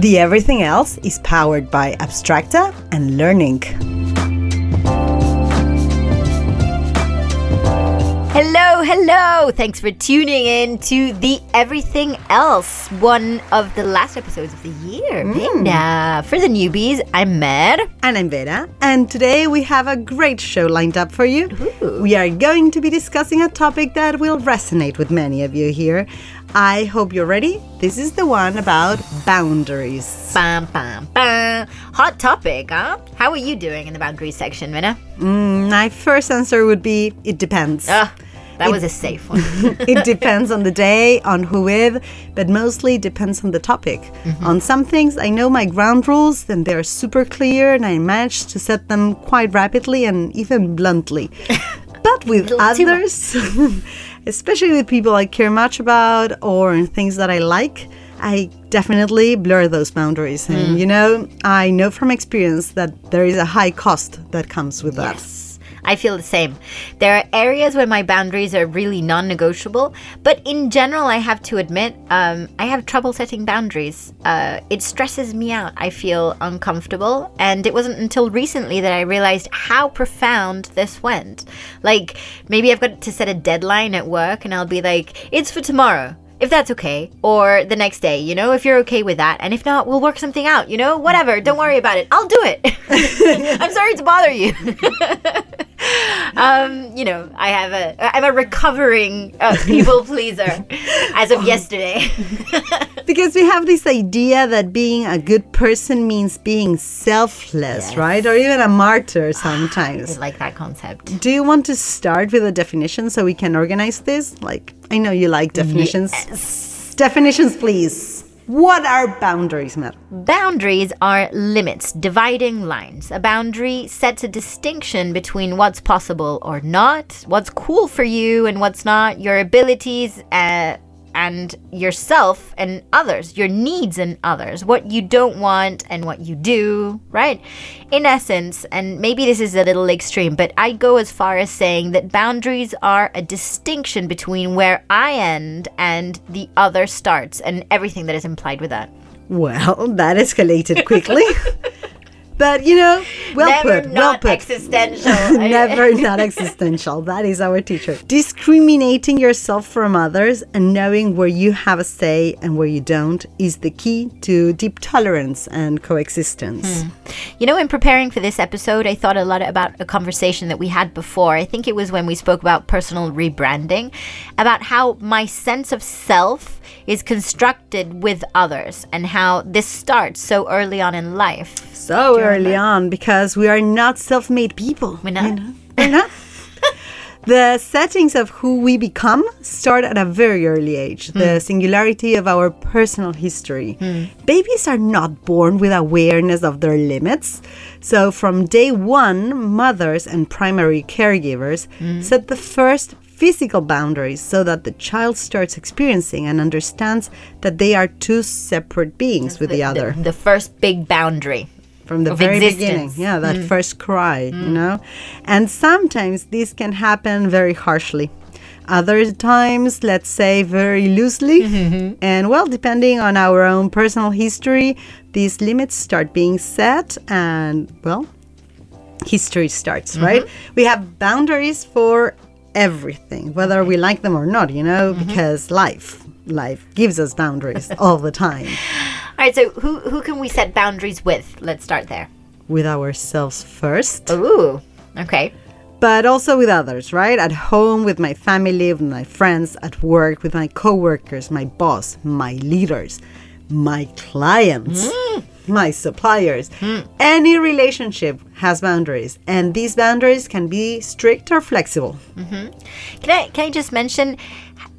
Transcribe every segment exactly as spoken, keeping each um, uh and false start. The Everything Else is powered by Abstracta and LearnInc. Hello, hello! Thanks for tuning in to The Everything Else, one of the last episodes of the year. Mm. Vinda. For the newbies, I'm Mer. And I'm Vera. And today we have a great show lined up for you. Ooh. We are going to be discussing a topic that will resonate with many of you here. I hope you're ready. This is the one about boundaries. Bam, bam, bam. Hot topic, huh? How are you doing in the boundaries section, Vinna? Mm, my first answer would be, it depends. Uh, that it, was a safe one. It depends on the day, on who with, but mostly depends on the topic. Mm-hmm. On some things, I know my ground rules, and they're super clear, and I manage to set them quite rapidly and even bluntly. But with others, especially with people I care much about or things that I like, I definitely blur those boundaries. And, mm. you know, I know from experience that there is a high cost that comes with that. Yes. I feel the same. There are areas where my boundaries are really non-negotiable, but in general, I have to admit, um, I have trouble setting boundaries. Uh, it stresses me out. I feel uncomfortable, and it wasn't until recently that I realized how profound this went. Like, maybe I've got to set a deadline at work, and I'll be like, it's for tomorrow, if that's okay, or the next day, you know, if you're okay with that, and if not, we'll work something out, you know, whatever, don't worry about it, I'll do it. I'm sorry to bother you. um, you know, I have a, I'm a recovering uh, people pleaser as of yesterday. Because we have this idea that being a good person means being selfless, yes. right? Or even a martyr sometimes. I like that concept. Do you want to start with a definition so we can organize this? Like, I know you like definitions. Yes. Definitions, please. What are boundaries, Mer? Boundaries are limits, dividing lines. A boundary sets a distinction between what's possible or not, what's cool for you and what's not, your abilities uh, and yourself and others, your needs and others, what you don't want and what you do, right? In essence, and maybe this is a little extreme, but I go as far as saying that boundaries are a distinction between where I end and the other starts and everything that is implied with that. Well, that escalated quickly. But, you know, well Never put, well put. Never not existential. Never not existential. That is our teacher. Discriminating yourself from others and knowing where you have a say and where you don't is the key to deep tolerance and coexistence. Mm. You know, in preparing for this episode, I thought a lot about a conversation that we had before. I think it was when we spoke about personal rebranding, about how my sense of self is constructed with others and how this starts so early on in life. So early on, because we are not self-made people. We're not. We're not. The settings of who we become start at a very early age, mm. the singularity of our personal history. Mm. Babies are not born with awareness of their limits. So from day one, mothers and primary caregivers mm. set the first physical boundaries so that the child starts experiencing and understands that they are two separate beings with the, the other. The, the first big boundary. From the very existence. Beginning. Yeah, that mm. first cry, mm. you know. And sometimes this can happen very harshly. Other times, let's say, very loosely. Mm-hmm. And well, depending on our own personal history, these limits start being set and, well, history starts, mm-hmm. right? We have boundaries for everything, whether we like them or not, you know, mm-hmm. because life, life gives us boundaries all the time. All right, so who who can we set boundaries with? Let's start there. With ourselves first. Ooh, okay. But also with others, right? At home, with my family, with my friends, at work, with my coworkers, my boss, my leaders, my clients, mm. my suppliers. Mm. Any relationship has boundaries, and these boundaries can be strict or flexible. Mm-hmm. Can I can I just mention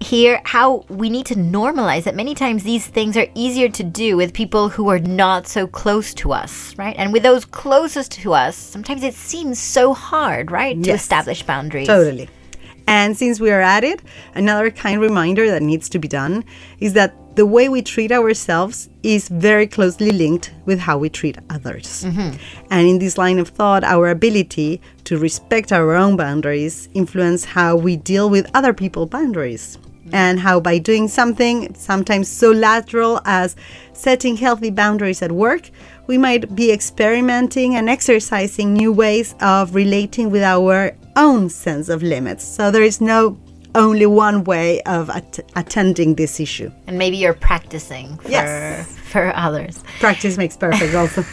here how we need to normalize that many times these things are easier to do with people who are not so close to us, right? And with those closest to us, sometimes it seems so hard, right? Yes. To establish boundaries. Totally. And since we are at it, another kind reminder that needs to be done is that the way we treat ourselves is very closely linked with how we treat others. Mm-hmm. And in this line of thought, our ability to respect our own boundaries influence how we deal with other people's boundaries. and how by doing something, sometimes so lateral as setting healthy boundaries at work, we might be experimenting and exercising new ways of relating with our own sense of limits. So there is no only one way of at- attending this issue. And maybe you're practicing for, yes. for others. Practice makes perfect also.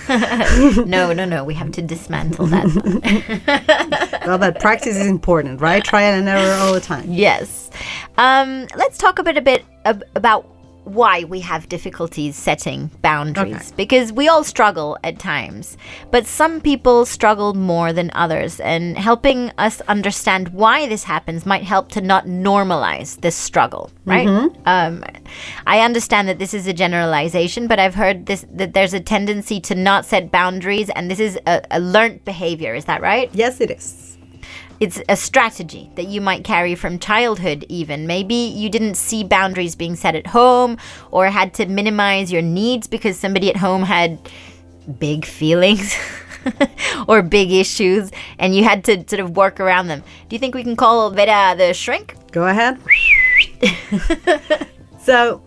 no, no, no. We have to dismantle that. Well, but practice is important, right? Trial and error all the time. Yes. Um, let's talk a bit, a bit ab- about why we have difficulties setting boundaries, okay. because we all struggle at times, but some people struggle more than others, and helping us understand why this happens might help to not normalize this struggle, right? Mm-hmm. Um, I understand that this is a generalization, but I've heard this that there's a tendency to not set boundaries, and this is a, a learnt behavior. Is that right? Yes, it is. It's a strategy that you might carry from childhood even. Maybe you didn't see boundaries being set at home, or had to minimize your needs because somebody at home had big feelings or big issues, and you had to sort of work around them. Do you think we can call Vera the shrink? Go ahead. So,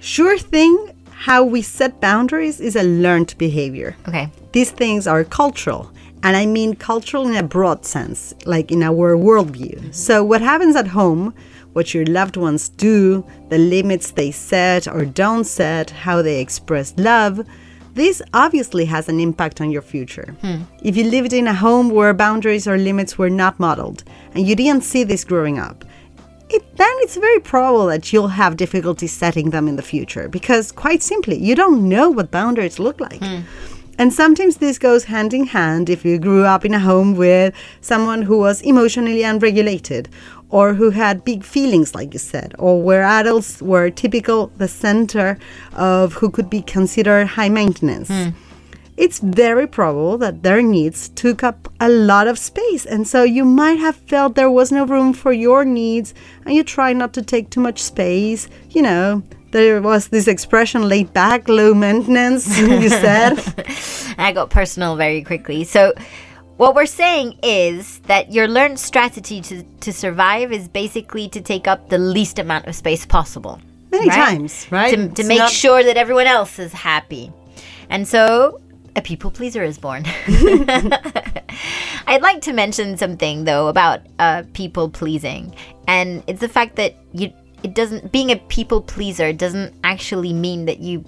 sure thing, how we set boundaries is a learned behavior. Okay. These things are cultural. And I mean cultural in a broad sense, like in our worldview. Mm-hmm. So what happens at home, what your loved ones do, the limits they set or don't set, how they express love, this obviously has an impact on your future. Hmm. If you lived in a home where boundaries or limits were not modeled, and you didn't see this growing up, it, then it's very probable that you'll have difficulty setting them in the future. Because quite simply, you don't know what boundaries look like. Hmm. And sometimes this goes hand in hand if you grew up in a home with someone who was emotionally unregulated, or who had big feelings, like you said, or where adults were typical the center of who could be considered high maintenance. Mm. It's very probable that their needs took up a lot of space. And so you might have felt there was no room for your needs, and you try not to take too much space, you know. There was this expression, laid back, low maintenance, you said. I got personal very quickly. So what we're saying is that your learned strategy to, to survive is basically to take up the least amount of space possible. Many right? times, right? To, to make not- sure that everyone else is happy. And so a people pleaser is born. I'd like to mention something, though, about uh, people pleasing. And it's the fact that you... It doesn't, being a people pleaser doesn't actually mean that you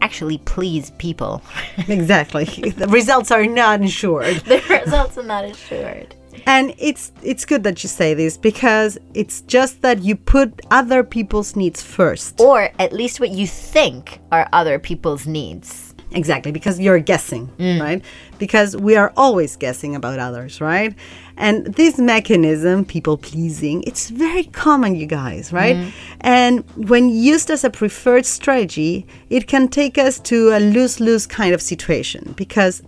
actually please people. Exactly. The results are not ensured. The results are not ensured. And it's it's good that you say this, because it's just that you put other people's needs first. Or at least what you think are other people's needs. Exactly, because you're guessing, mm. right? Because we are always guessing about others, right? And this mechanism, people pleasing, it's very common, you guys, right? Mm. And when used as a preferred strategy, it can take us to a lose-lose kind of situation, because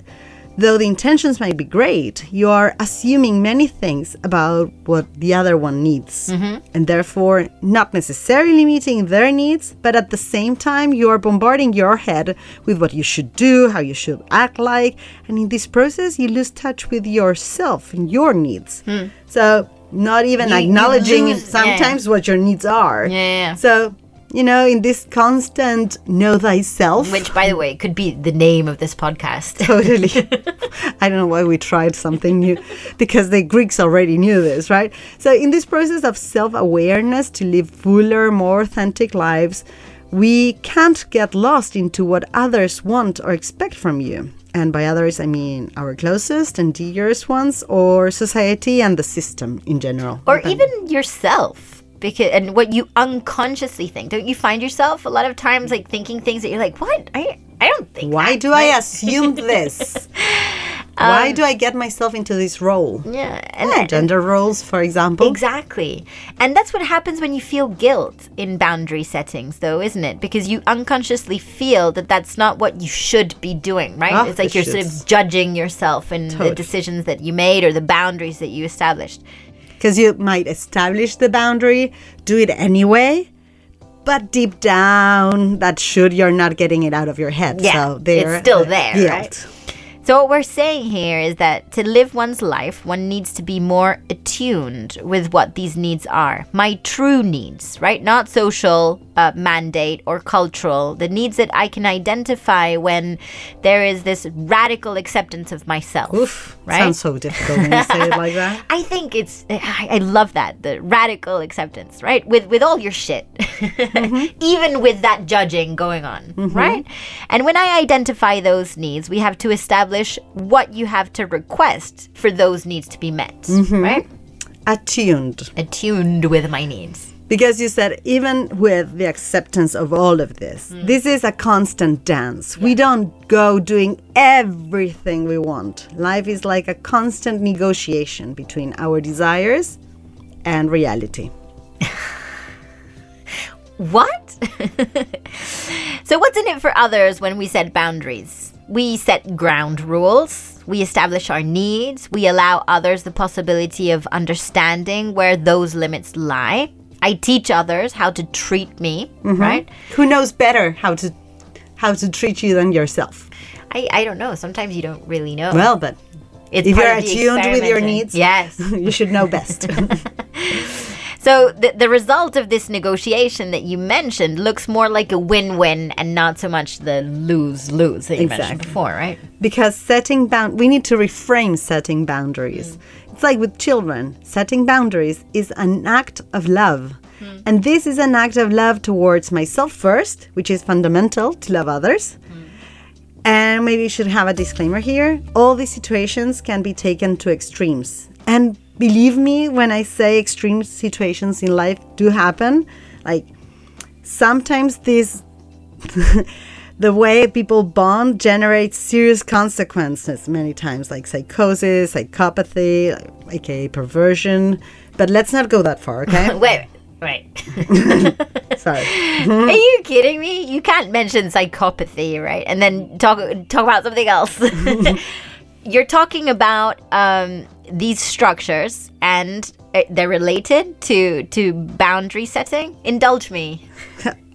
though the intentions might be great, you are assuming many things about what the other one needs, mm-hmm. and therefore not necessarily meeting their needs, but at the same time you are bombarding your head with what you should do, how you should act like, and in this process you lose touch with yourself and your needs. Mm. So not even you, acknowledging you lose, sometimes yeah. what your needs are. Yeah, yeah. So... You know, in this constant know thyself. Which, by the way, could be the name of this podcast. Totally. I don't know why we tried something new, because the Greeks already knew this, right? So in this process of self-awareness to live fuller, more authentic lives, we can't get lost into what others want or expect from you. And by others, I mean our closest and dearest ones, or society and the system in general. Or even yourself. Because, and what you unconsciously think. Don't you find yourself a lot of times like thinking things that you're like, what? I I don't think Why that, do right? I assume this? um, Why do I get myself into this role? Yeah. And yeah, gender and, roles, for example. Exactly. And that's what happens when you feel guilt in boundary settings, though, isn't it? Because you unconsciously feel that that's not what you should be doing, right? Oh, it's like you're shoots. sort of judging yourself and totally. the decisions that you made or the boundaries that you established. Because you might establish the boundary, do it anyway, but deep down, that should, you're not getting it out of your head. Yeah, so it's still there, right? So what we're saying here is that to live one's life, one needs to be more attuned with what these needs are. My true needs, right? Not social uh, mandate or cultural. The needs that I can identify when there is this radical acceptance of myself. Oof, right? Sounds so difficult when you say it like that. I think it's, I, I love that, the radical acceptance, right? With, with all your shit, mm-hmm. even with that judging going on, mm-hmm. right? And when I identify those needs, we have to establish what you have to request for those needs to be met, mm-hmm. right? Attuned. Attuned with my needs. Because you said, even with the acceptance of all of this, mm. this is a constant dance. Yeah. We don't go doing everything we want. Life is like a constant negotiation between our desires and reality. What? So what's in it for others when we set boundaries? We set ground rules, we establish our needs, we allow others the possibility of understanding where those limits lie. I teach others how to treat me, mm-hmm. right? Who knows better how to how to treat you than yourself? I, I don't know. Sometimes you don't really know. Well, but it's if you're attuned with your needs, yes. you should know best. So the, the result of this negotiation that you mentioned looks more like a win-win and not so much the lose-lose that you exactly. mentioned before, right? Because setting bound, we need to reframe setting boundaries. Mm. It's like with children. Setting boundaries is an act of love. Mm. And this is an act of love towards myself first, which is fundamental to love others. Mm. And maybe you should have a disclaimer here. All these situations can be taken to extremes. And believe me when I say extreme situations in life do happen. Like sometimes this the way people bond generates serious consequences many times, like psychosis, psychopathy, like, aka perversion. But let's not go that far, okay? Wait, wait. Sorry. Are you kidding me? You can't mention psychopathy, right? And then talk talk about something else. You're talking about um, these structures, and they're related to to boundary setting. Indulge me.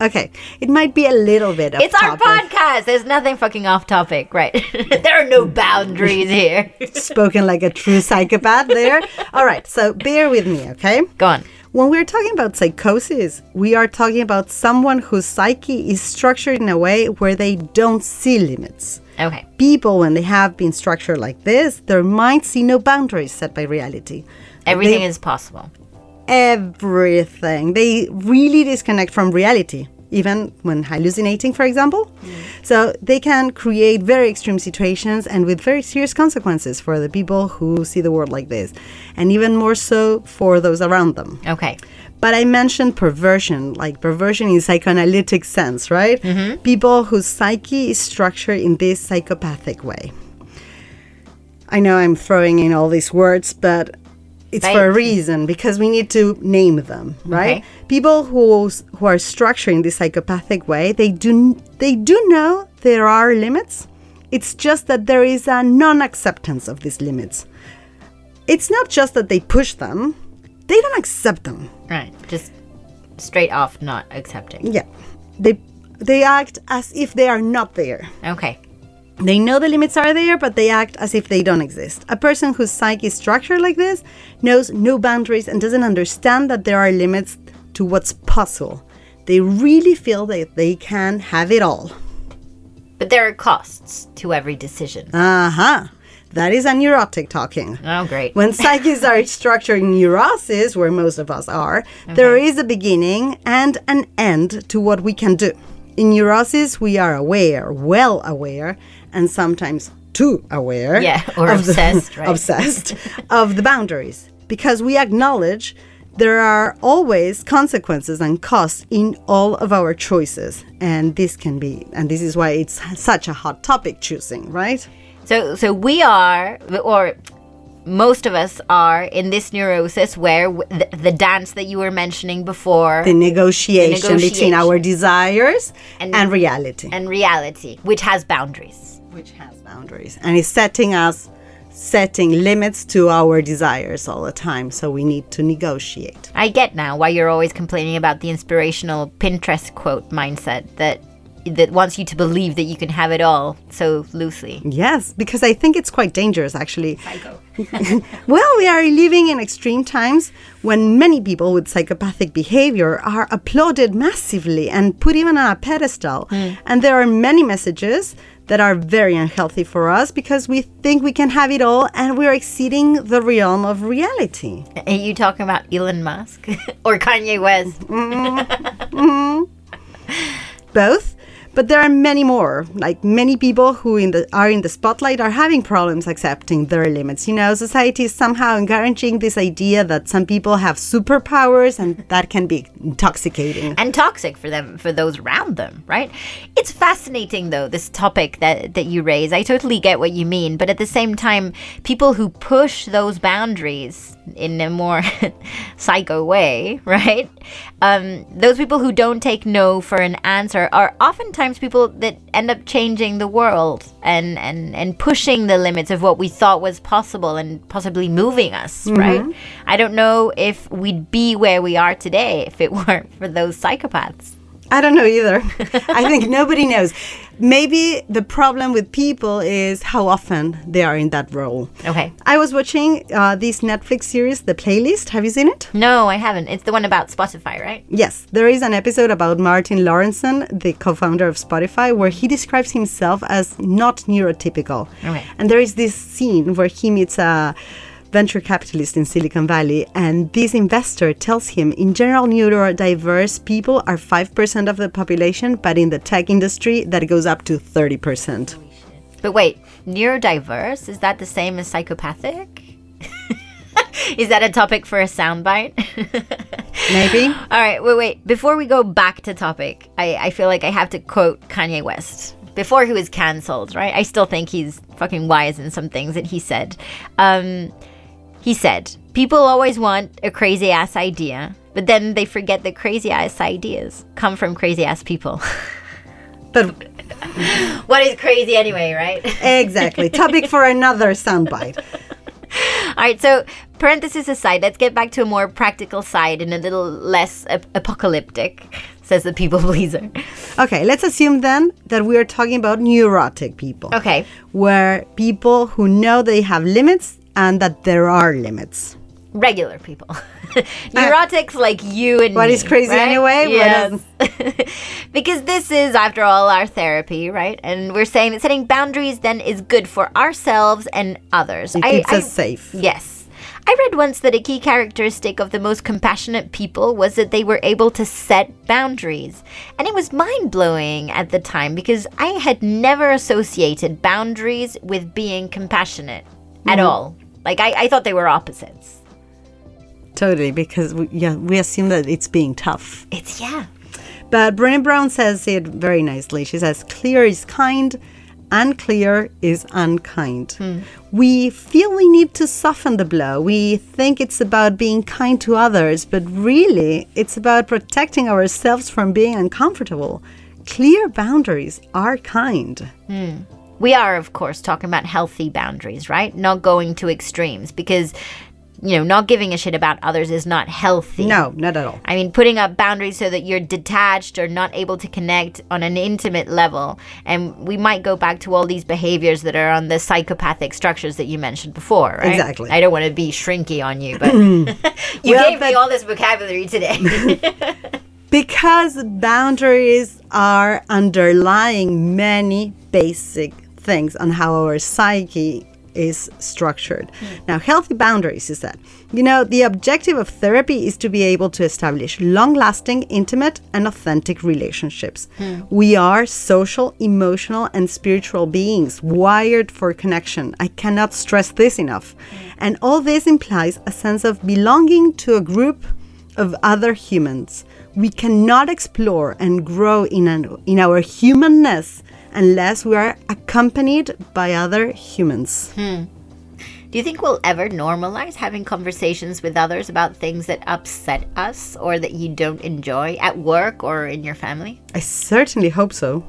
Okay, it might be a little bit off. It's topic. Our podcast. There's nothing fucking off topic, right? There are no boundaries here. Spoken like a true psychopath. There. All right. So bear with me, okay? Go on. When we're talking about psychosis, we are talking about someone whose psyche is structured in a way where they don't see limits. Okay. People, when they have been structured like this, their minds see no boundaries set by reality. Everything they, is possible. Everything. They really disconnect from reality, even when hallucinating, for example. Mm. So they can create very extreme situations and with very serious consequences for the people who see the world like this, and even more so for those around them. Okay. But I mentioned perversion, like perversion in psychoanalytic sense, right? Mm-hmm. People whose psyche is structured in this psychopathic way. I know I'm throwing in all these words, but it's right. for a reason, because we need to name them, right? Okay. People who who are structured in this psychopathic way, they do they do know there are limits. It's just that there is a non-acceptance of these limits. It's not just that they push them. They don't accept them. Right. Just straight off not accepting. Yeah. They they act as if they are not there. Okay. They know the limits are there, but they act as if they don't exist. A person whose psyche is structured like this knows no boundaries and doesn't understand that there are limits to what's possible. They really feel that they can have it all. But there are costs to every decision. Uh-huh. That is a neurotic talking. Oh, great. When psyches are structured in neurosis, where most of us are, okay. there is a beginning and an end to what we can do. In neurosis, we are aware, well aware, and sometimes too aware. Yeah, or of obsessed, the, right? Obsessed of the boundaries. Because we acknowledge there are always consequences and costs in all of our choices. And this can be, and this is why it's such a hot topic, choosing, right? So so we are, or most of us are, in this neurosis where w- the, the dance that you were mentioning before. The negotiation, the negotiation. between our desires and, and reality. And reality, which has boundaries. Which has boundaries. And it's setting us, setting limits to our desires all the time. So we need to negotiate. I get now why you're always complaining about the inspirational Pinterest quote mindset that that wants you to believe that you can have it all so loosely. Yes, because I think it's quite dangerous, actually. Psycho. Well, we are living in extreme times when many people with psychopathic behavior are applauded massively and put even on a pedestal. Mm. And there are many messages that are very unhealthy for us because we think we can have it all and we're exceeding the realm of reality. Are you talking about Elon Musk or Kanye West? mm. Mm. Both. But there are many more, like many people who in the, are in the spotlight are having problems accepting their limits. You know, society is somehow encouraging this idea that some people have superpowers, and that can be intoxicating. And toxic for them, for those around them, right? It's fascinating, though, this topic that, that you raise. I totally get what you mean. But at the same time, people who push those boundaries in a more psycho way, right? Um, those people who don't take no for an answer are oftentimes people that end up changing the world and, and, and pushing the limits of what we thought was possible and possibly moving us, mm-hmm. right? I don't know if we'd be where we are today if it weren't for those psychopaths. I don't know either. I think nobody knows. Maybe the problem with people is how often they are in that role. Okay. I was watching uh, this Netflix series, The Playlist. Have you seen it? No, I haven't. It's the one about Spotify, right? Yes. There is an episode about Martin Lorentzon, the co-founder of Spotify, where he describes himself as not neurotypical. Okay. And there is this scene where he meets a venture capitalist in Silicon Valley, and this investor tells him, in general, neurodiverse people are five percent of the population, but in the tech industry, that goes up to thirty percent. But wait, neurodiverse, is that the same as psychopathic? Is that a topic for a soundbite? Maybe. All right, wait, wait. Before we go back to topic, I, I feel like I have to quote Kanye West. Before he was canceled, right? I still think he's fucking wise in some things that he said. Um... He said, people always want a crazy-ass idea, but then they forget that crazy-ass ideas come from crazy-ass people. But what is crazy anyway, right? Exactly. Topic for another soundbite. All right, so parentheses aside, let's get back to a more practical side and a little less ap- apocalyptic, says the people pleaser. Okay, let's assume then that we are talking about neurotic people. Okay. Where people who know they have limits and that there are limits. Regular people. Neurotics uh, like you and what me. What is crazy, right? Anyway? Yes. Because this is, after all, our therapy, right? And we're saying that setting boundaries then is good for ourselves and others. It keeps us safe. Yes. I read once that a key characteristic of the most compassionate people was that they were able to set boundaries. And it was mind-blowing at the time because I had never associated boundaries with being compassionate. Mm-hmm. At all. Like, I, I thought they were opposites. Totally, because we, yeah, we assume that it's being tough. It's, yeah. But Brené Brown says it very nicely. She says, clear is kind, unclear is unkind. Mm. We feel we need to soften the blow. We think it's about being kind to others, but really, it's about protecting ourselves from being uncomfortable. Clear boundaries are kind. Mm. We are, of course, talking about healthy boundaries, right? Not going to extremes because, you know, not giving a shit about others is not healthy. No, not at all. I mean, putting up boundaries so that you're detached or not able to connect on an intimate level. And we might go back to all these behaviors that are on the psychopathic structures that you mentioned before, right? Exactly. I don't want to be shrinky on you, but you well, gave but- me all this vocabulary today. Because boundaries are underlying many basic things on how our psyche is structured. Mm. Now, healthy boundaries is that, you know, the objective of therapy is to be able to establish long-lasting, intimate, and authentic relationships. Mm. We are social, emotional, and spiritual beings wired for connection. I cannot stress this enough. Mm. And all this implies a sense of belonging to a group of other humans. We cannot explore and grow in an, in our humanness unless we are accompanied by other humans. Hmm. Do you think we'll ever normalize having conversations with others about things that upset us or that you don't enjoy at work or in your family? I certainly hope so.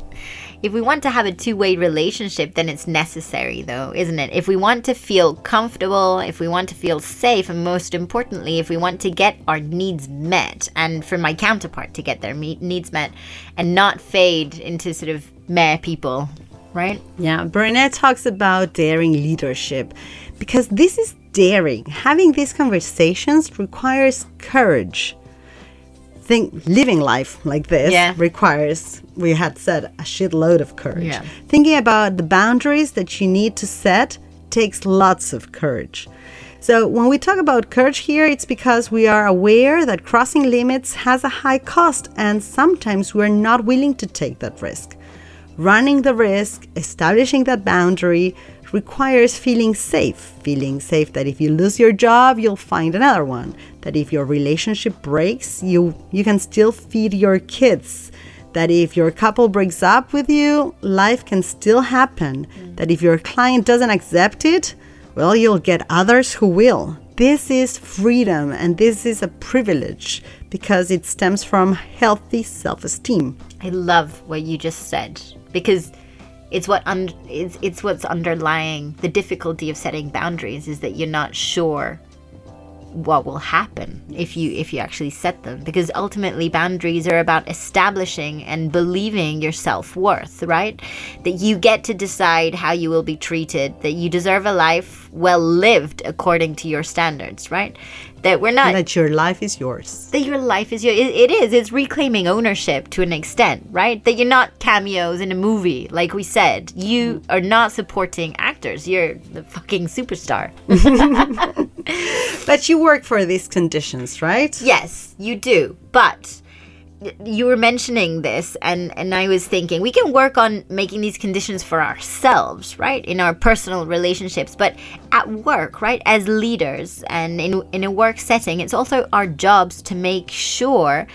If we want to have a two-way relationship, then it's necessary, though, isn't it? If we want to feel comfortable, if we want to feel safe, and most importantly, if we want to get our needs met, and for my counterpart to get their me- needs met, and not fade into sort of mere people, right? Yeah, Brené talks about daring leadership, because this is daring. Having these conversations requires courage. Think living life like this yeah. requires, we had said, a shitload of courage. Yeah. Thinking about the boundaries that you need to set takes lots of courage. So when we talk about courage here, it's because we are aware that crossing limits has a high cost, and sometimes we're not willing to take that risk. Running the risk, establishing that boundary, requires feeling safe. Feeling safe that if you lose your job, you'll find another one. That if your relationship breaks, you, you can still feed your kids. That if your couple breaks up with you, life can still happen. Mm. That if your client doesn't accept it, well, you'll get others who will. This is freedom, and this is a privilege because it stems from healthy self-esteem. I love what you just said, because It's what un- it's, it's what's underlying the difficulty of setting boundaries, is that you're not sure what will happen if you if you actually set them. Because ultimately, boundaries are about establishing and believing your self-worth, right? That you get to decide how you will be treated, that you deserve a life well lived according to your standards, right? That we're not... That your life is yours. That your life is yours. It, it is. It's reclaiming ownership to an extent, right? That you're not cameos in a movie, like we said. You are not supporting actors. You're the fucking superstar. But you work for these conditions, right? Yes, you do. But... You were mentioning this, and, and I was thinking, we can work on making these conditions for ourselves, right? In our personal relationships, but at work, right? As leaders and in, in a work setting, it's also our jobs to make sure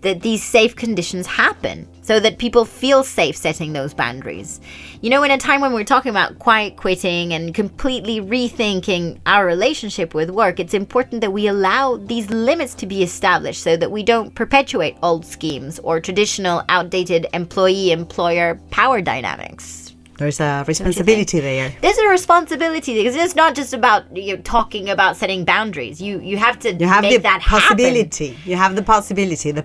that these safe conditions happen so that people feel safe setting those boundaries. You know, in a time when we're talking about quiet quitting and completely rethinking our relationship with work, it's important that we allow these limits to be established so that we don't perpetuate old schemes or traditional outdated employee-employer power dynamics. There's a responsibility there. There's a responsibility because it's not just about you know, talking about setting boundaries. You you have to you have make the that possibility. Happen. You have the possibility, the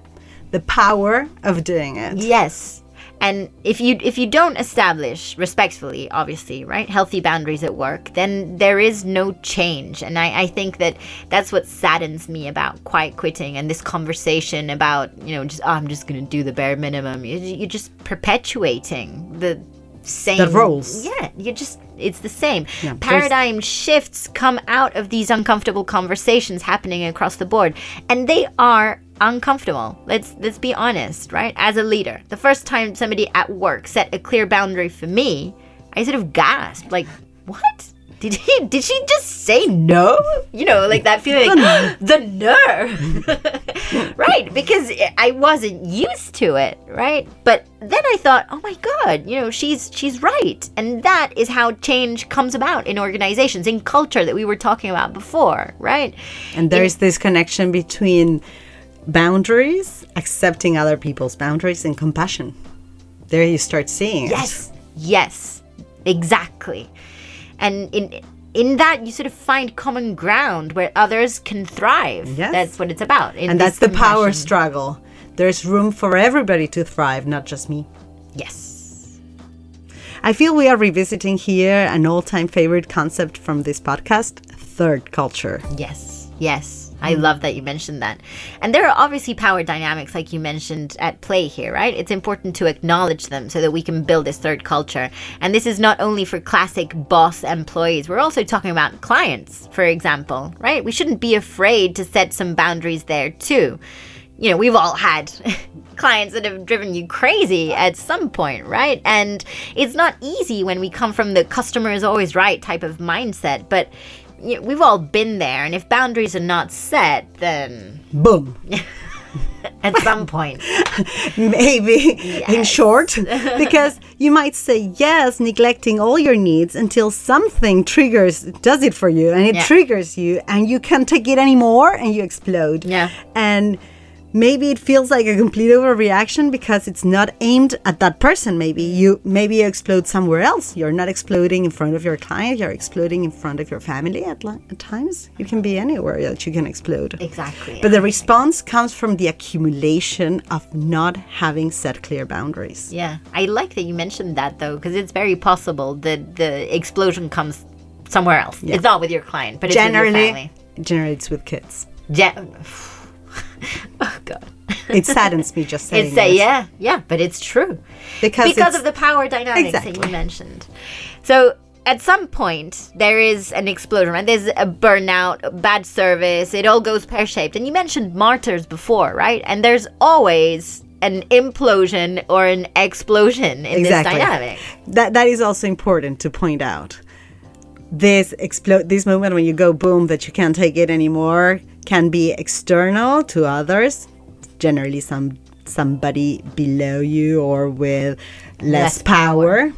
the power of doing it. Yes, and if you if you don't establish respectfully, obviously, right, healthy boundaries at work, then there is no change. And I, I think that that's what saddens me about quiet quitting and this conversation about you know just oh, I'm just going to do the bare minimum. You, you're just perpetuating the same the roles. Yeah, you just it's the same. Yeah, Paradigm shifts come out of these uncomfortable conversations happening across the board, and they are uncomfortable. Let's let's be honest, right? As a leader, the first time somebody at work set a clear boundary for me, I sort of gasped, like, "What? Did he did she just say no?" You know, like that feeling, like, the nerve. Right, because I wasn't used to it, right? But then I thought, oh my God, you know, she's she's right. And that is how change comes about in organizations, in culture that we were talking about before, right? And there's in- this connection between boundaries, accepting other people's boundaries, and compassion. There you start seeing yes, it. Yes, yes, exactly. And in in that, you sort of find common ground where others can thrive. Yes. That's what it's about. And that's the compassion. Power struggle. There's room for everybody to thrive, not just me. Yes. I feel we are revisiting here an all-time favorite concept from this podcast, third culture. Yes, yes. I love that you mentioned that. And there are obviously power dynamics, like you mentioned, at play here, right? It's important to acknowledge them so that we can build this third culture. And this is not only for classic boss employees. We're also talking about clients, for example, right? We shouldn't be afraid to set some boundaries there too. You know, we've all had clients that have driven you crazy at some point, right? And it's not easy when we come from the customer is always right type of mindset, but we've all been there, and if boundaries are not set, then... Boom. at some point. Maybe, yes. In short, because you might say yes, neglecting all your needs until something triggers, does it for you, and it yeah. triggers you, and you can't take it anymore, and you explode. Yeah. And maybe it feels like a complete overreaction because it's not aimed at that person. Maybe you maybe you explode somewhere else. You're not exploding in front of your client. You're exploding in front of your family at, li- at times. It can be anywhere that you can explode. Exactly. But the response comes from the accumulation of not having set clear boundaries. Yeah. I like that you mentioned that, though, because it's very possible that the explosion comes somewhere else. Yeah. It's not with your client, but generally, it's with your family. Generally, it's with kids. Gen- Oh, God. It saddens me just saying it's, uh, it. Yeah, yeah, but it's true. Because, because it's, of the power dynamics exactly. that you mentioned. So at some point, there is an explosion, right? There's a burnout, bad service. It all goes pear-shaped. And you mentioned martyrs before, right? And there's always an implosion or an explosion in exactly. this dynamic. That That is also important to point out. This explode, this moment when you go boom, that you can't take it anymore, can be external to others, generally some somebody below you or with less, less power. power,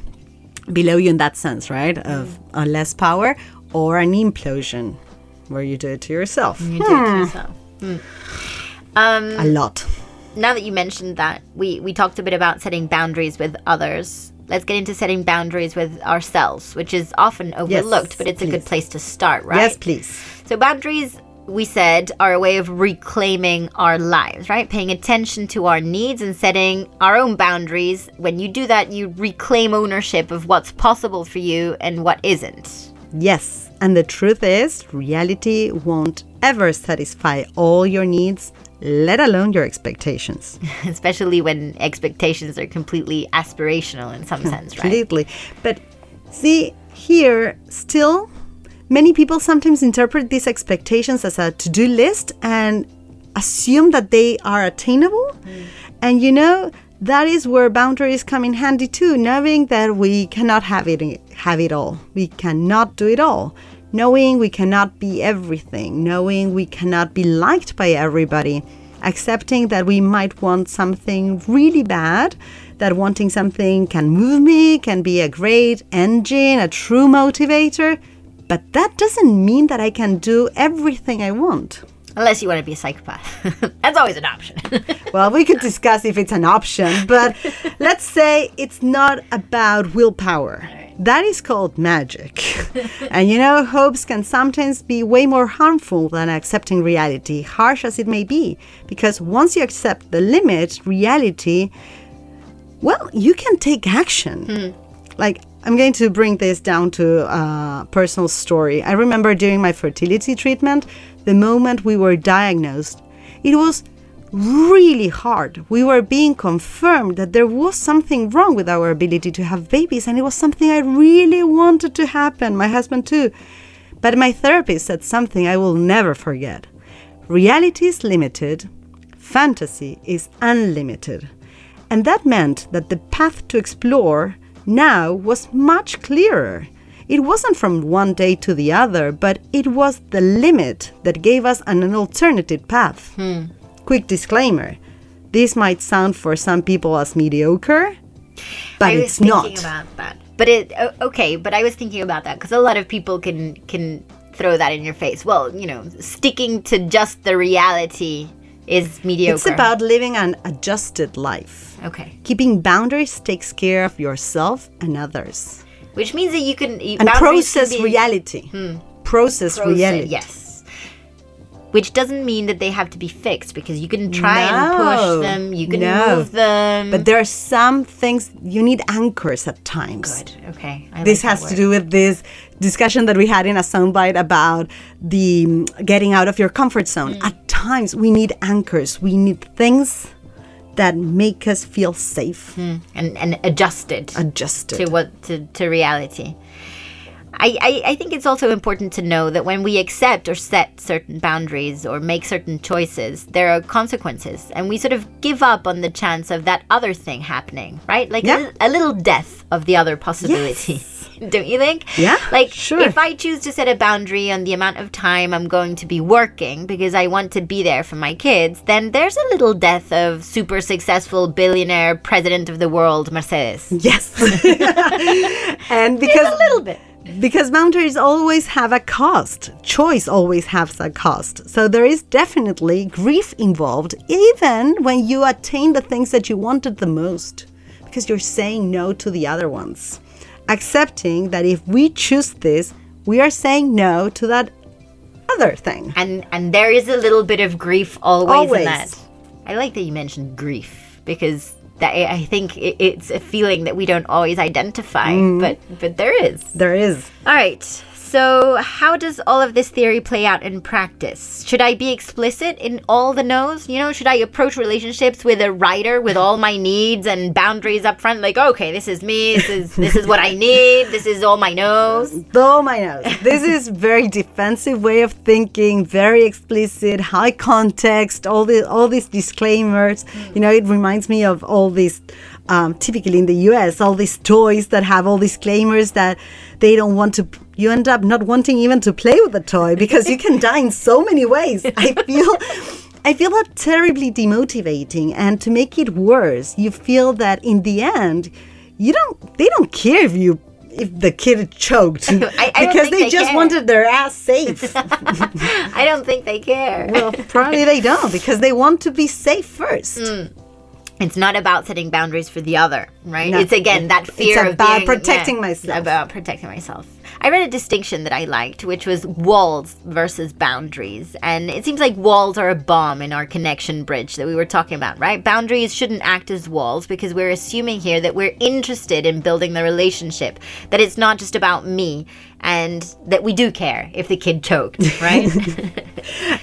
below you in that sense, right? Mm. Of uh, less power, or an implosion, where you do it to yourself. You hmm. do it to yourself. Mm. Um, a lot. Now that you mentioned that, we we talked a bit about setting boundaries with others. Let's get into setting boundaries with ourselves, which is often overlooked, yes, but it's please. a good place to start, right? Yes, please. So boundaries, we said, are a way of reclaiming our lives, right? Paying attention to our needs and setting our own boundaries. When you do that, you reclaim ownership of what's possible for you and what isn't. Yes, and the truth is, reality won't ever satisfy all your needs, let alone your expectations. Especially when expectations are completely aspirational in some completely. sense, right? Completely. But see, here, still, many people sometimes interpret these expectations as a to-do list and assume that they are attainable. Mm. And, you know, that is where boundaries come in handy too, knowing that we cannot have it, have it all. We cannot do it all. Knowing we cannot be everything, knowing we cannot be liked by everybody, accepting that we might want something really bad, that wanting something can move me, can be a great engine, a true motivator, but that doesn't mean that I can do everything I want. Unless you want to be a psychopath. That's always an option. Well, we could discuss if it's an option, but let's say it's not about willpower. That is called magic. And you know, hopes can sometimes be way more harmful than accepting reality, harsh as it may be. Because once you accept the limit, reality, well, you can take action. Mm. Like, I'm going to bring this down to a personal story. I remember during my fertility treatment, the moment we were diagnosed, it was really hard. We were being confirmed that there was something wrong with our ability to have babies, and it was something I really wanted to happen, my husband too. But my therapist said something I will never forget. Reality is limited, fantasy is unlimited. And that meant that the path to explore now was much clearer. It wasn't from one day to the other, but it was the limit that gave us an, an alternative path. Hmm. Quick disclaimer, this might sound for some people as mediocre, but it's not. I was thinking about that. But it, okay, but I was thinking about that because a lot of people can, can throw that in your face. Well, you know, sticking to just the reality is mediocre. It's about living an adjusted life. Okay. Keeping boundaries takes care of yourself and others. Which means that you can... You, and process can be, reality. Hmm. Process, process reality. Yes. Which doesn't mean that they have to be fixed, because you can try no, and push them, you can no. move them. But there are some things, you need anchors at times. Good, okay. I this like has to do with this discussion that we had in a soundbite about the getting out of your comfort zone. Mm. At times, we need anchors. We need things that make us feel safe. Mm. And, and adjusted. Adjusted. To, what, to, to reality. I, I think it's also important to know that when we accept or set certain boundaries or make certain choices, there are consequences, and we sort of give up on the chance of that other thing happening, right? Like yeah. a, a little death of the other possibility. Yes. Don't you think? Yeah, like sure. If I choose to set a boundary on the amount of time I'm going to be working because I want to be there for my kids, then there's a little death of super successful billionaire president of the world, Mercedes. Yes. And because just a little bit. Because boundaries always have a cost. Choice always has a cost. So there is definitely grief involved, even when you attain the things that you wanted the most, because you're saying no to the other ones. Accepting that if we choose this, we are saying no to that other thing. And and there is a little bit of grief always, always. in that. I like that you mentioned grief, because that I think it's a feeling that we don't always identify, mm. but but there is. There is. All right. So how does all of this theory play out in practice? Should I be explicit in all the no's? You know, should I approach relationships with a writer with all my needs and boundaries up front? Like, okay, this is me. This is this is what I need. This is all my no's. All my no's. This is very defensive way of thinking, very explicit, high context, all, the, all these disclaimers. Mm. You know, it reminds me of all these... Um, typically in the U S, all these toys that have all these disclaimers that they don't want to, you end up not wanting even to play with the toy because you can die in so many ways. I feel, I feel that terribly demotivating. And to make it worse, you feel that in the end, you don't, they don't care if you if the kid choked I, I because they, they just care. wanted their ass safe. I don't think they care. Well, probably they don't, because they want to be safe first. Mm. It's not about setting boundaries for the other, right? No, it's, again, it, that fear it's of about being, protecting yeah, myself. About protecting myself. I read a distinction that I liked, which was walls versus boundaries. And it seems like walls are a bomb in our connection bridge that we were talking about, right? Boundaries shouldn't act as walls, because we're assuming here that we're interested in building the relationship, that it's not just about me, and that we do care if the kid choked, right?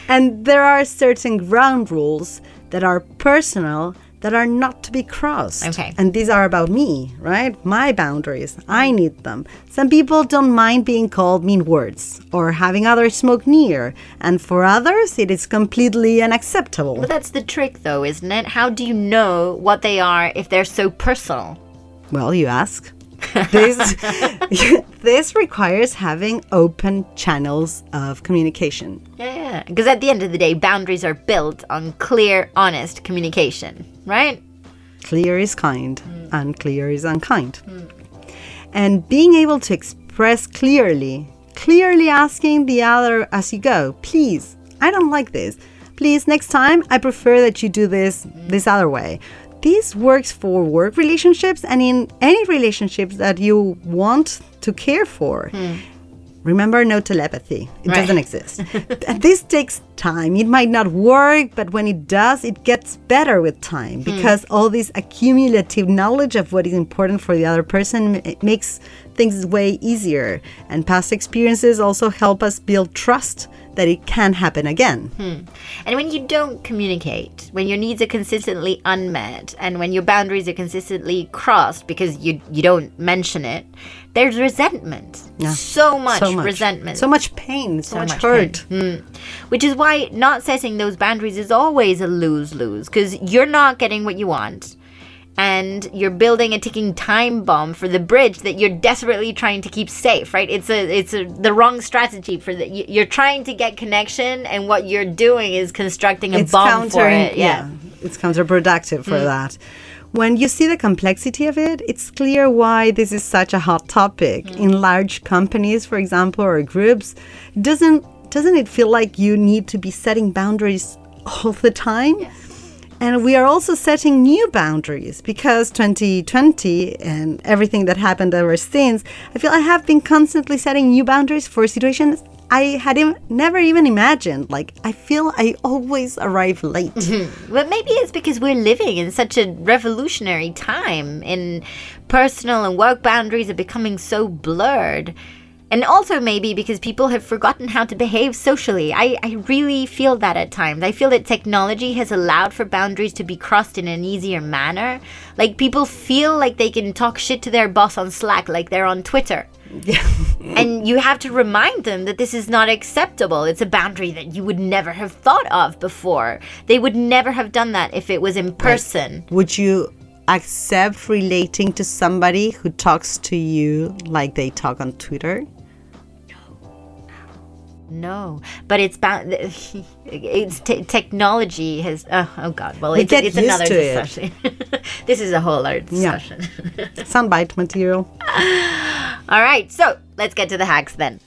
And there are certain ground rules that are personal, that are not to be crossed. Okay. And these are about me, right? My boundaries. I need them. Some people don't mind being called mean words or having others smoke near. And for others, it is completely unacceptable. Well, that's the trick, though, isn't it? How do you know what they are if they're so personal? Well, you ask. This, this requires having open channels of communication. Yeah, because at the end of the day, boundaries are built on clear, honest communication, right? Clear is kind, mm. unclear is unkind. Mm. And being able to express clearly, clearly asking the other as you go, please, I don't like this. Please, next time, I prefer that you do this mm. this other way. This works for work relationships and in any relationships that you want to care for. Hmm. Remember, no telepathy. It right. doesn't exist. This takes time. It might not work, but when it does, it gets better with time, because hmm. all this accumulative knowledge of what is important for the other person it makes things way easier. And past experiences also help us build trust that it can happen again. Hmm. And when you don't communicate, when your needs are consistently unmet, and when your boundaries are consistently crossed because you you don't mention it, there's resentment. Yeah. So, much so much resentment. So much pain. So, so much, much hurt. Mm. Which is why not setting those boundaries is always a lose-lose, because you're not getting what you want, and you're building a ticking time bomb for the bridge that you're desperately trying to keep safe, right? It's a, it's a, the wrong strategy for that. You're trying to get connection, and what you're doing is constructing a it's bomb for it. Yeah. yeah, it's counterproductive for mm. that. When you see the complexity of it, it's clear why this is such a hot topic mm. in large companies, for example, or groups. Doesn't doesn't it feel like you need to be setting boundaries all the time? Yes. And we are also setting new boundaries, because twenty twenty and everything that happened ever since, I feel I have been constantly setting new boundaries for situations I had even, never even imagined. Like, I feel I always arrive late. Mm-hmm. But maybe it's because we're living in such a revolutionary time, and personal and work boundaries are becoming so blurred. And also maybe because people have forgotten how to behave socially. I, I really feel that at times. I feel that technology has allowed for boundaries to be crossed in an easier manner. Like, people feel like they can talk shit to their boss on Slack, like they're on Twitter. Yeah. And you have to remind them that this is not acceptable. It's a boundary that you would never have thought of before. They would never have done that if it was in person. Would you accept relating to somebody who talks to you like they talk on Twitter? No, but it's bound. It's t- technology has. Oh, oh God! Well, we it's, it's another discussion. It. This is a whole other discussion. Yeah. Soundbite material. All right, so let's get to the hacks then.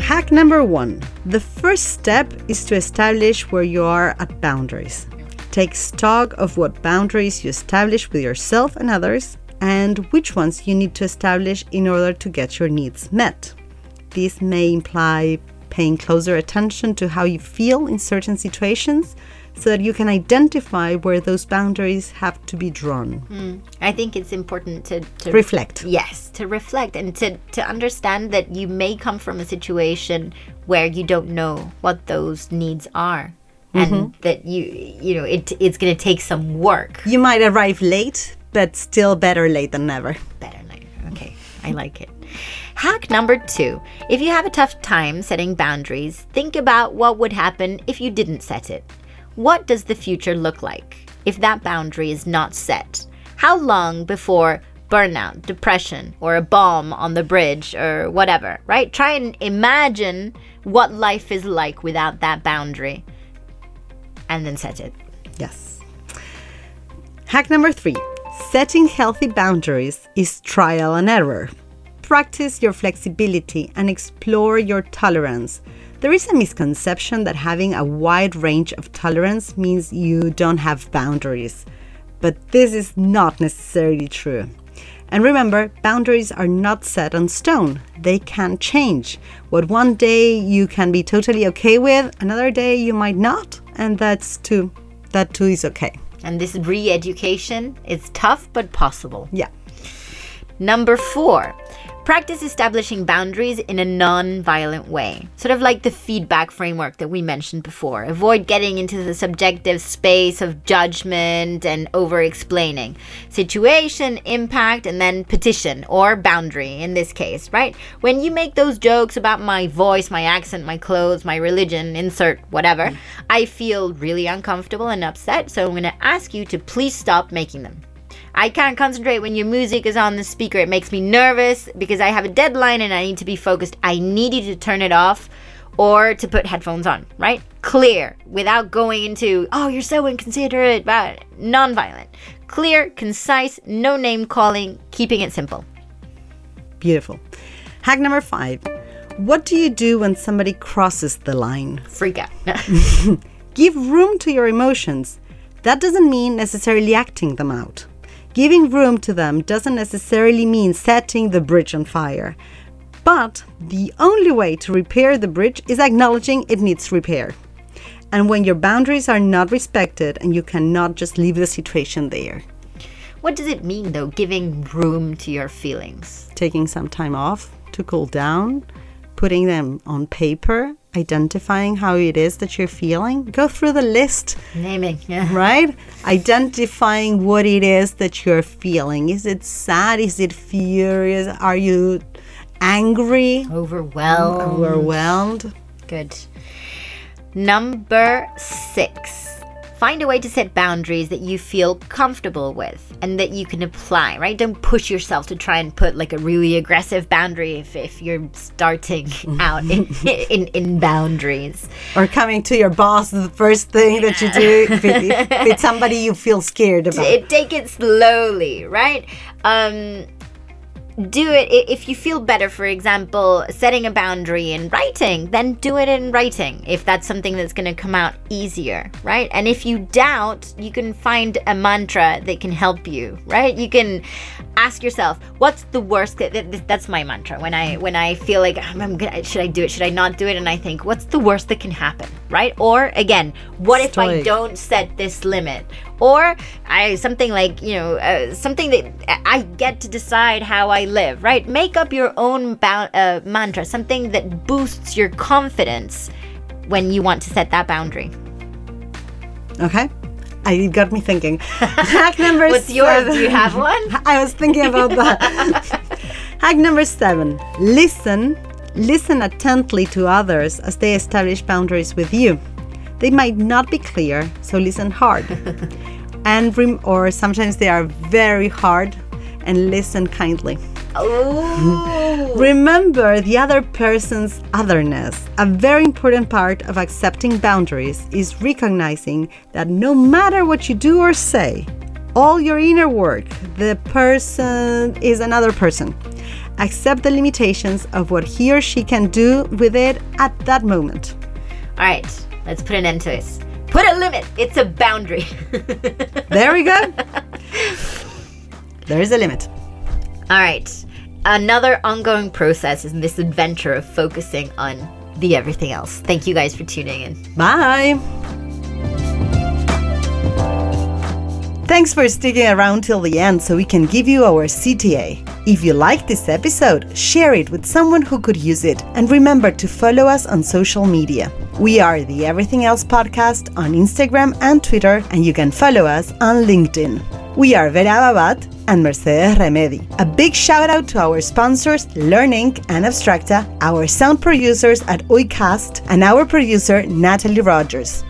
Hack number one: the first step is to establish where you are at boundaries. Take stock of what boundaries you establish with yourself and others, and which ones you need to establish in order to get your needs met. This may imply paying closer attention to how you feel in certain situations so that you can identify where those boundaries have to be drawn. Mm. I think it's important to, to... Reflect. Yes, to reflect and to, to understand that you may come from a situation where you don't know what those needs are. Mm-hmm. And that, you you know, it it's going to take some work. You might arrive late, but still better late than never. Better later. Okay, I like it. Hack number two. If you have a tough time setting boundaries, think about what would happen if you didn't set it. What does the future look like if that boundary is not set? How long before burnout, depression, or a bomb on the bridge or whatever, right? Try and imagine what life is like without that boundary and then set it. Yes. Hack number three. Setting healthy boundaries is trial and error. Practice your flexibility and explore your tolerance. There is a misconception that having a wide range of tolerance means you don't have boundaries, but this is not necessarily true. And remember, boundaries are not set on stone. They can change. What one day you can be totally okay with, another day you might not, and that's too. That too is okay. And this re-education is tough, but possible. Yeah. Number four, practice establishing boundaries in a non-violent way. Sort of like the feedback framework that we mentioned before. Avoid getting into the subjective space of judgment and over-explaining. Situation, impact, and then petition or boundary in this case, right? When you make those jokes about my voice, my accent, my clothes, my religion, insert whatever, mm. I feel really uncomfortable and upset, so I'm going to ask you to please stop making them. I can't concentrate when your music is on the speaker. It makes me nervous because I have a deadline and I need to be focused. I need you to turn it off or to put headphones on, right? Clear, without going into, oh, you're so inconsiderate, but non-violent. Clear, concise, no name calling, keeping it simple. Beautiful. Hack number five. What do you do when somebody crosses the line? Freak out. Give room to your emotions. That doesn't mean necessarily acting them out. Giving room to them doesn't necessarily mean setting the bridge on fire. But the only way to repair the bridge is acknowledging it needs repair. And when your boundaries are not respected, and you cannot just leave the situation there. What does it mean, though, giving room to your feelings? Taking some time off to cool down, putting them on paper, identifying how it is that you're feeling. Go through the list. Naming, yeah. Right? Identifying what it is that you're feeling. Is it sad? Is it furious? Are you angry? Overwhelmed. Overwhelmed. Good. Number six. Find a way to set boundaries that you feel comfortable with and that you can apply, right? Don't push yourself to try and put like a really aggressive boundary if, if you're starting out in, in in boundaries. Or coming to your boss, the first thing that you do if, it, if it's somebody you feel scared about. It, take it slowly, right? Um, do it if you feel better, for example, setting a boundary in writing, then do it in writing if that's something that's going to come out easier, right? And if you doubt, you can find a mantra that can help you, right? You can ask yourself, what's the worst? That's my mantra when I when I feel like, I'm gonna, should I do it? Should I not do it? And I think, what's the worst that can happen, right? Or again, what if Stoic. I don't set this limit? Or I something like, you know, uh, something that I get to decide how I live, right? Make up your own ba- uh, mantra, something that boosts your confidence when you want to set that boundary. Okay. It got me thinking. Hack number What's seven. What's yours? Do you have one? I was thinking about that. Hack number seven. Listen. Listen attentively to others as they establish boundaries with you. They might not be clear, so listen hard. and rem- or sometimes they are very hard, and listen kindly. Oh. Remember the other person's otherness. A very important part of accepting boundaries is recognizing that no matter what you do or say, all your inner work, the person is another person. Accept the limitations of what he or she can do with it at that moment. All right, let's put an end to this. Put a limit. It's a boundary. There we go. There is a limit. All right. Another ongoing process is in this adventure of focusing on the everything else. Thank you guys for tuning in. Bye. Thanks for sticking around till the end so we can give you our C T A. If you liked this episode, share it with someone who could use it, and remember to follow us on social media. We are the Everything Else Podcast on Instagram and Twitter, and you can follow us on LinkedIn. We are Vera Babat and Mercedes Remedy. A big shout out to our sponsors LearnInc and Abstracta, our sound producers at OiCast, and our producer Natalie Rogers.